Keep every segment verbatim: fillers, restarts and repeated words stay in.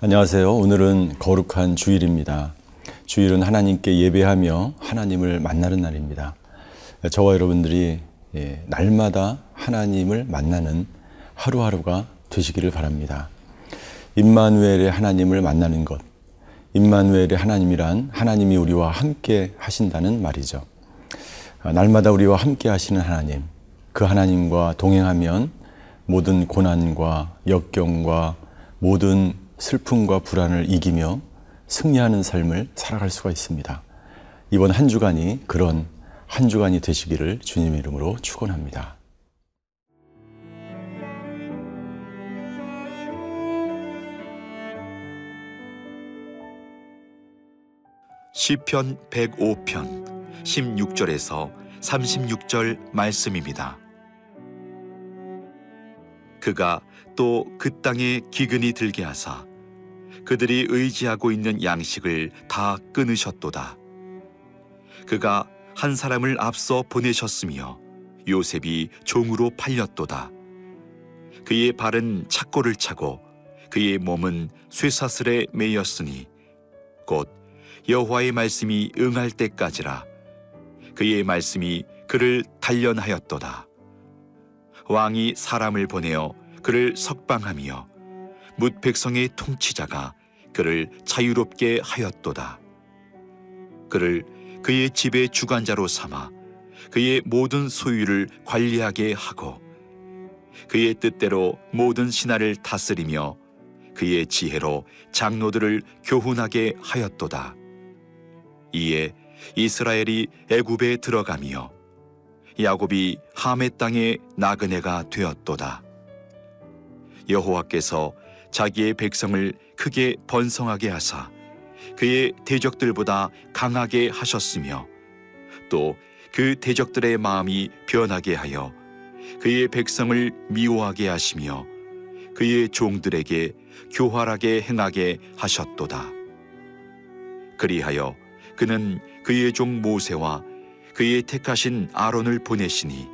안녕하세요. 오늘은 거룩한 주일입니다. 주일은 하나님께 예배하며 하나님을 만나는 날입니다. 저와 여러분들이 날마다 하나님을 만나는 하루하루가 되시기를 바랍니다. 임마누엘의 하나님을 만나는 것, 임마누엘의 하나님이란 하나님이 우리와 함께 하신다는 말이죠. 날마다 우리와 함께 하시는 하나님, 그 하나님과 동행하면 모든 고난과 역경과 모든 슬픔과 불안을 이기며 승리하는 삶을 살아갈 수가 있습니다. 이번 한 주간이 그런 한 주간이 되시기를 주님의 이름으로 축원합니다. 시편 백오 편 십육 절에서 삼십육 절 말씀입니다. 그가 또 그 땅에 기근이 들게 하사 그들이 의지하고 있는 양식을 다 끊으셨도다. 그가 한 사람을 앞서 보내셨으며 요셉이 종으로 팔렸도다. 그의 발은 착고를 차고 그의 몸은 쇠사슬에 매였으니 곧 여호와의 말씀이 응할 때까지라. 그의 말씀이 그를 단련하였도다. 왕이 사람을 보내어 그를 석방하며 뭇 백성의 통치자가 그를 자유롭게 하였도다. 그를 그의 집의 주관자로 삼아 그의 모든 소유를 관리하게 하고 그의 뜻대로 모든 신하를 다스리며 그의 지혜로 장로들을 교훈하게 하였도다. 이에 이스라엘이 애굽에 들어가며 야곱이 함의 땅에 나그네가 되었도다. 여호와께서 자기의 백성을 크게 번성하게 하사 그의 대적들보다 강하게 하셨으며 또 그 대적들의 마음이 변하게 하여 그의 백성을 미워하게 하시며 그의 종들에게 교활하게 행하게 하셨도다. 그리하여 그는 그의 종 모세와 그의 택하신 아론을 보내시니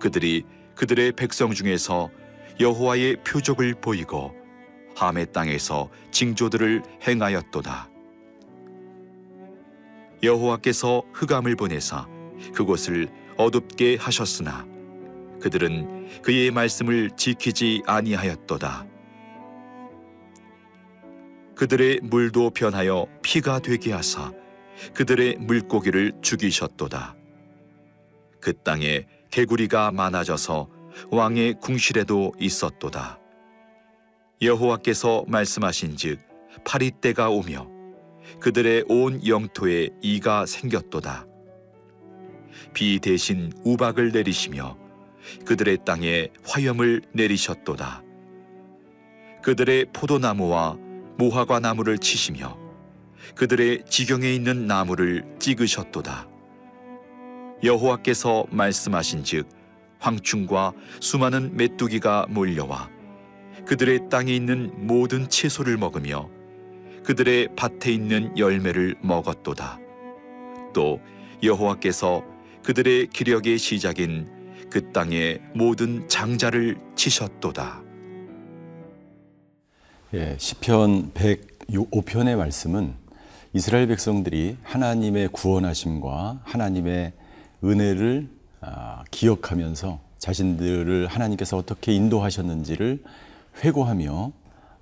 그들이 그들의 백성 중에서 여호와의 표적을 보이고 함의 땅에서 징조들을 행하였도다. 여호와께서 흑암을 보내사 그곳을 어둡게 하셨으나 그들은 그의 말씀을 지키지 아니하였도다. 그들의 물도 변하여 피가 되게 하사 그들의 물고기를 죽이셨도다. 그 땅에 개구리가 많아져서 왕의 궁실에도 있었도다. 여호와께서 말씀하신즉 파릿대가 오며 그들의 온 영토에 이가 생겼도다. 비 대신 우박을 내리시며 그들의 땅에 화염을 내리셨도다. 그들의 포도나무와 무화과나무를 치시며 그들의 지경에 있는 나무를 찍으셨도다. 여호와께서 말씀하신즉 황충과 수많은 메뚜기가 몰려와 그들의 땅에 있는 모든 채소를 먹으며 그들의 밭에 있는 열매를 먹었도다. 또 여호와께서 그들의 기력의 시작인 그 땅의 모든 장자를 치셨도다. 예, 시편 백오 편의 말씀은 이스라엘 백성들이 하나님의 구원하심과 하나님의 은혜를 기억하면서 자신들을 하나님께서 어떻게 인도하셨는지를 회고하며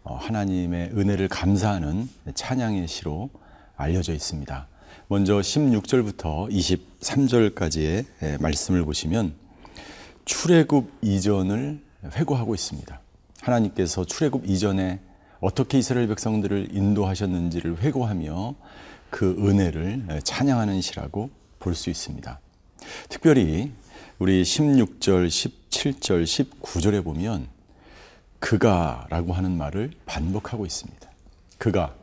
하나님의 은혜를 감사하는 찬양의 시로 알려져 있습니다. 먼저 십육 절부터 이십삼 절까지의 말씀을 보시면 출애굽 이전을 회고하고 있습니다. 하나님께서 출애굽 이전에 어떻게 이스라엘 백성들을 인도하셨는지를 회고하며 그 은혜를 찬양하는 시라고 볼 수 있습니다. 특별히 우리 십육 절, 십칠 절, 십구 절에 보면 그가 라고 하는 말을 반복하고 있습니다. 그가,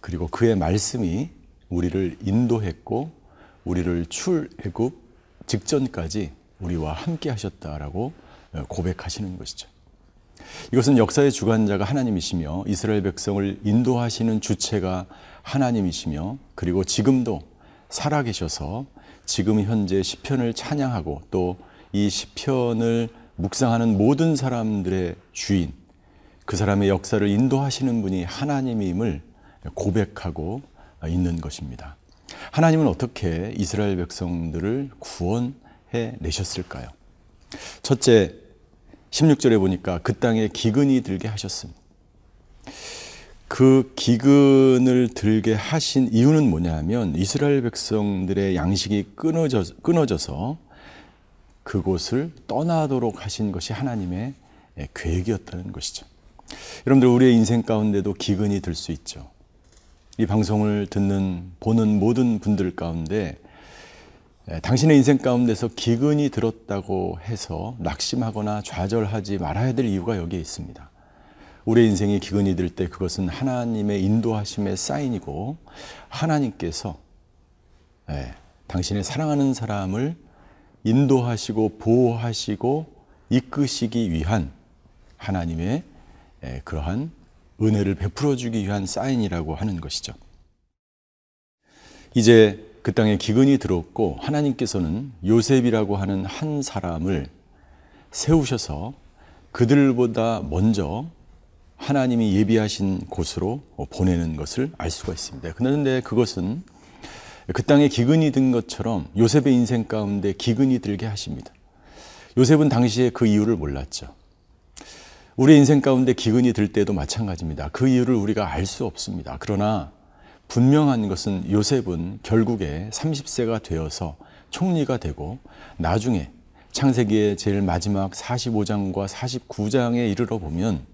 그리고 그의 말씀이 우리를 인도했고 우리를 출애굽 직전까지 우리와 함께 하셨다라고 고백하시는 것이죠. 이것은 역사의 주관자가 하나님이시며 이스라엘 백성을 인도하시는 주체가 하나님이시며 그리고 지금도 살아계셔서 지금 현재 시편을 찬양하고 또 이 시편을 묵상하는 모든 사람들의 주인 그 사람의 역사를 인도하시는 분이 하나님임을 고백하고 있는 것입니다. 하나님은 어떻게 이스라엘 백성들을 구원해 내셨을까요? 첫째, 십육 절에 보니까 그 땅에 기근이 들게 하셨습니다. 그 기근을 들게 하신 이유는 뭐냐면 이스라엘 백성들의 양식이 끊어져, 끊어져서 그곳을 떠나도록 하신 것이 하나님의 계획이었다는 것이죠. 여러분들, 우리의 인생 가운데도 기근이 들 수 있죠. 이 방송을 듣는, 보는 모든 분들 가운데 당신의 인생 가운데서 기근이 들었다고 해서 낙심하거나 좌절하지 말아야 될 이유가 여기에 있습니다. 우리의 인생이 기근이 들 때 그것은 하나님의 인도하심의 사인이고, 하나님께서 당신의 사랑하는 사람을 인도하시고 보호하시고 이끄시기 위한 하나님의 그러한 은혜를 베풀어 주기 위한 사인이라고 하는 것이죠. 이제 그 땅에 기근이 들었고 하나님께서는 요셉이라고 하는 한 사람을 세우셔서 그들보다 먼저 하나님이 예비하신 곳으로 보내는 것을 알 수가 있습니다. 그런데 그것은 그 땅에 기근이 든 것처럼 요셉의 인생 가운데 기근이 들게 하십니다. 요셉은 당시에 그 이유를 몰랐죠. 우리 인생 가운데 기근이 들 때도 마찬가지입니다. 그 이유를 우리가 알 수 없습니다. 그러나 분명한 것은 요셉은 결국에 삼십 세가 되어서 총리가 되고 나중에 창세기의 제일 마지막 사십오 장과 사십구 장에 이르러 보면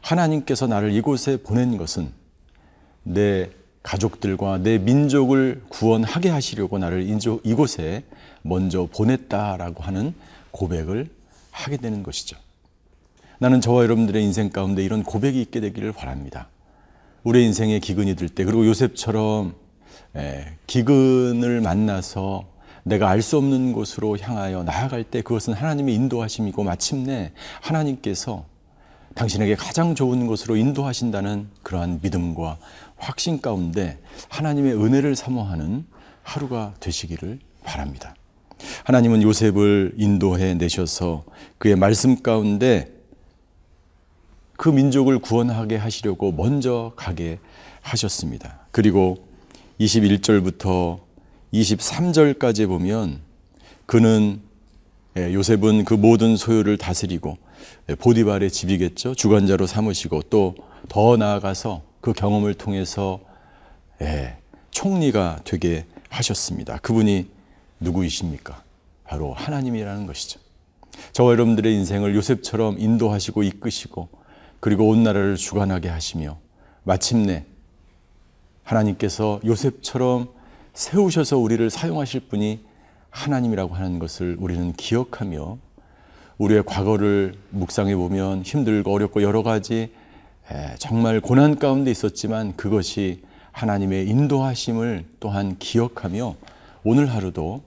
하나님께서 나를 이곳에 보낸 것은 내 가족들과 내 민족을 구원하게 하시려고 나를 이곳에 먼저 보냈다라고 하는 고백을 하게 되는 것이죠. 나는 저와 여러분들의 인생 가운데 이런 고백이 있게 되기를 바랍니다. 우리의 인생에 기근이 들 때, 그리고 요셉처럼 기근을 만나서 내가 알 수 없는 곳으로 향하여 나아갈 때 그것은 하나님의 인도하심이고, 마침내 하나님께서 당신에게 가장 좋은 것으로 인도하신다는 그러한 믿음과 확신 가운데 하나님의 은혜를 사모하는 하루가 되시기를 바랍니다. 하나님은 요셉을 인도해 내셔서 그의 말씀 가운데 그 민족을 구원하게 하시려고 먼저 가게 하셨습니다. 그리고 이십일 절부터 이십삼 절까지 보면 그는 요셉은 그 모든 소유를 다스리고 보디발의 집이겠죠. 주관자로 삼으시고 또 더 나아가서 그 경험을 통해서 총리가 되게 하셨습니다. 그분이 누구이십니까? 바로 하나님이라는 것이죠. 저와 여러분들의 인생을 요셉처럼 인도하시고 이끄시고 그리고 온 나라를 주관하게 하시며 마침내 하나님께서 요셉처럼 세우셔서 우리를 사용하실 분이 하나님이라고 하는 것을 우리는 기억하며, 우리의 과거를 묵상해 보면 힘들고 어렵고 여러 가지 정말 고난 가운데 있었지만 그것이 하나님의 인도하심을 또한 기억하며 오늘 하루도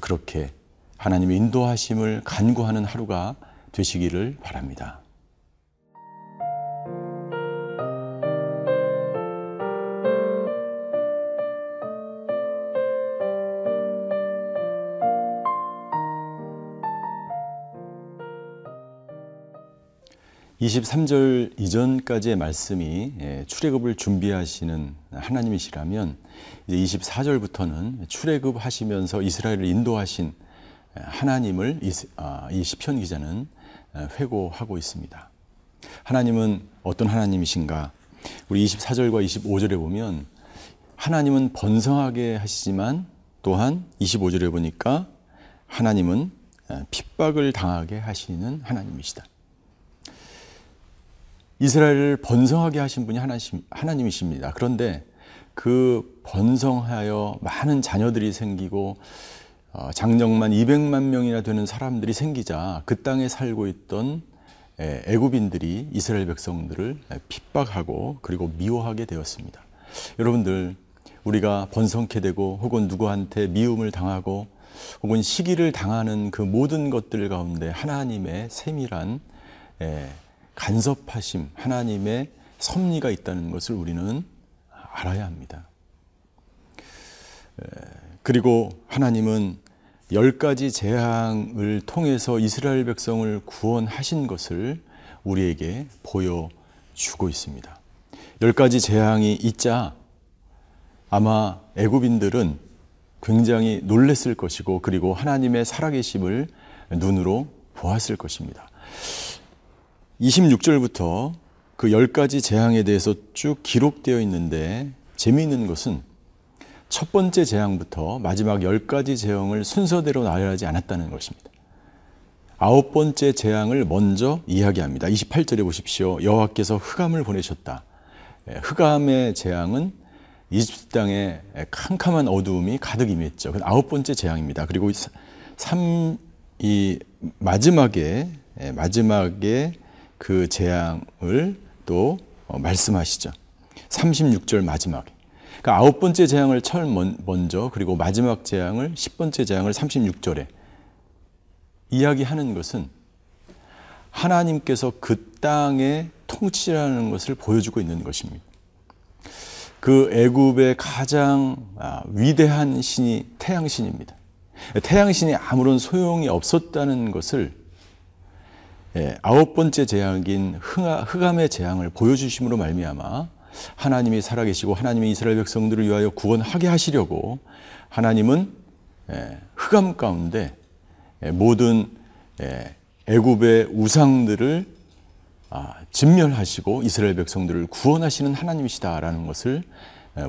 그렇게 하나님의 인도하심을 간구하는 하루가 되시기를 바랍니다. 이십삼 절 이전까지의 말씀이 출애굽을 준비하시는 하나님이시라면 이제 이십사 절부터는 출애굽하시면서 이스라엘을 인도하신 하나님을 이 시편 기자는 회고하고 있습니다. 하나님은 어떤 하나님이신가? 우리 이십사 절과 이십오 절에 보면 하나님은 번성하게 하시지만 또한 이십오 절에 보니까 하나님은 핍박을 당하게 하시는 하나님이시다. 이스라엘을 번성하게 하신 분이 하나님이십니다. 그런데 그 번성하여 많은 자녀들이 생기고 장정만 이백만 명이나 되는 사람들이 생기자 그 땅에 살고 있던 애굽인들이 이스라엘 백성들을 핍박하고 그리고 미워하게 되었습니다. 여러분들, 우리가 번성케 되고 혹은 누구한테 미움을 당하고 혹은 시기를 당하는 그 모든 것들 가운데 하나님의 세밀한 간섭하심, 하나님의 섭리가 있다는 것을 우리는 알아야 합니다. 그리고 하나님은 열 가지 재앙을 통해서 이스라엘 백성을 구원하신 것을 우리에게 보여 주고 있습니다. 열 가지 재앙이 있자 아마 애굽인들은 굉장히 놀랬을 것이고, 그리고 하나님의 살아계심을 눈으로 보았을 것입니다. 이십육 절부터 그 열 가지 재앙에 대해서 쭉 기록되어 있는데, 재미있는 것은 첫 번째 재앙부터 마지막 열 가지 재앙을 순서대로 나열하지 않았다는 것입니다. 아홉 번째 재앙을 먼저 이야기합니다. 이십팔 절에 보십시오. 여호와께서 흑암을 보내셨다. 흑암의 재앙은 이집트 땅에 캄캄한 어두움이 가득 임했죠. 그 아홉 번째 재앙입니다. 그리고 삼, 이 마지막에 마지막에 그 재앙을 또 말씀하시죠. 삼십육 절 마지막에. 그러니까 아홉 번째 재앙을 처음 먼저, 그리고 마지막 재앙을, 십 번째 재앙을 삼십육 절에 이야기하는 것은 하나님께서 그 땅의 통치라는 것을 보여주고 있는 것입니다. 그 애굽의 가장 위대한 신이 태양신입니다. 태양신이 아무런 소용이 없었다는 것을 아홉 번째 재앙인 흑암의 재앙을 보여주심으로 말미암아 하나님이 살아계시고 하나님이 이스라엘 백성들을 위하여 구원하게 하시려고 하나님은 흑암 가운데 모든 애굽의 우상들을 진멸하시고 이스라엘 백성들을 구원하시는 하나님이시다라는 것을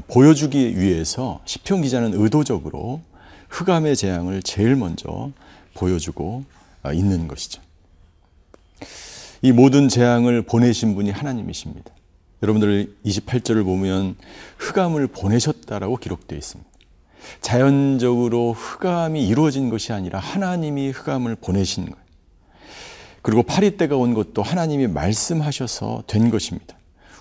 보여주기 위해서 시편 기자는 의도적으로 흑암의 재앙을 제일 먼저 보여주고 있는 것이죠. 이 모든 재앙을 보내신 분이 하나님이십니다. 여러분들 이십팔 절을 보면 흑암을 보내셨다라고 기록되어 있습니다. 자연적으로 흑암이 이루어진 것이 아니라 하나님이 흑암을 보내신 거예요. 그리고 파리떼가 온 것도 하나님이 말씀하셔서 된 것입니다.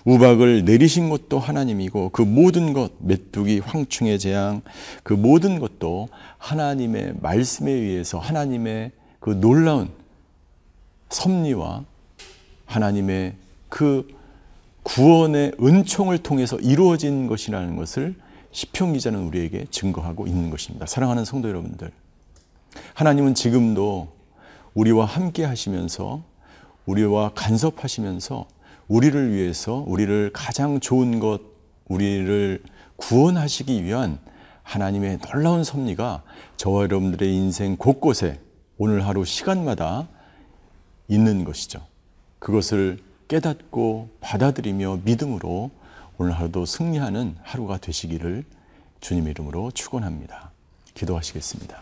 우박을 내리신 것도 하나님이고, 그 모든 것, 메뚜기, 황충의 재앙, 그 모든 것도 하나님의 말씀에 의해서 하나님의 그 놀라운 섭리와 하나님의 그 구원의 은총을 통해서 이루어진 것이라는 것을 시편 기자는 우리에게 증거하고 있는 것입니다. 사랑하는 성도 여러분들, 하나님은 지금도 우리와 함께 하시면서, 우리와 간섭하시면서, 우리를 위해서 우리를 가장 좋은 것, 우리를 구원하시기 위한 하나님의 놀라운 섭리가 저와 여러분들의 인생 곳곳에 오늘 하루 시간마다 있는 것이죠. 그것을 깨닫고 받아들이며 믿음으로 오늘 하루도 승리하는 하루가 되시기를 주님 이름으로 축원합니다. 기도하시겠습니다.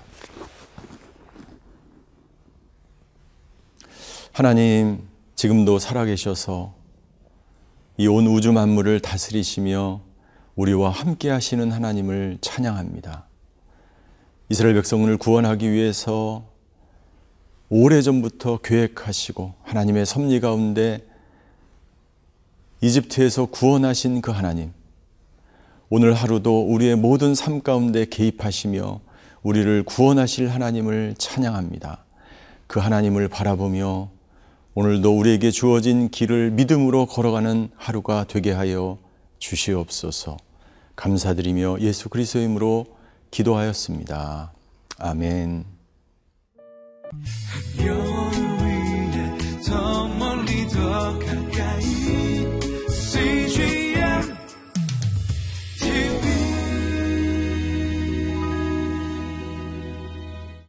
하나님, 지금도 살아계셔서 이 온 우주 만물을 다스리시며 우리와 함께 하시는 하나님을 찬양합니다. 이스라엘 백성을 구원하기 위해서 오래전부터 계획하시고 하나님의 섭리 가운데 이집트에서 구원하신 그 하나님, 오늘 하루도 우리의 모든 삶 가운데 개입하시며 우리를 구원하실 하나님을 찬양합니다. 그 하나님을 바라보며 오늘도 우리에게 주어진 길을 믿음으로 걸어가는 하루가 되게 하여 주시옵소서. 감사드리며 예수 그리스도의 이름으로 기도하였습니다. 아멘. 지휘한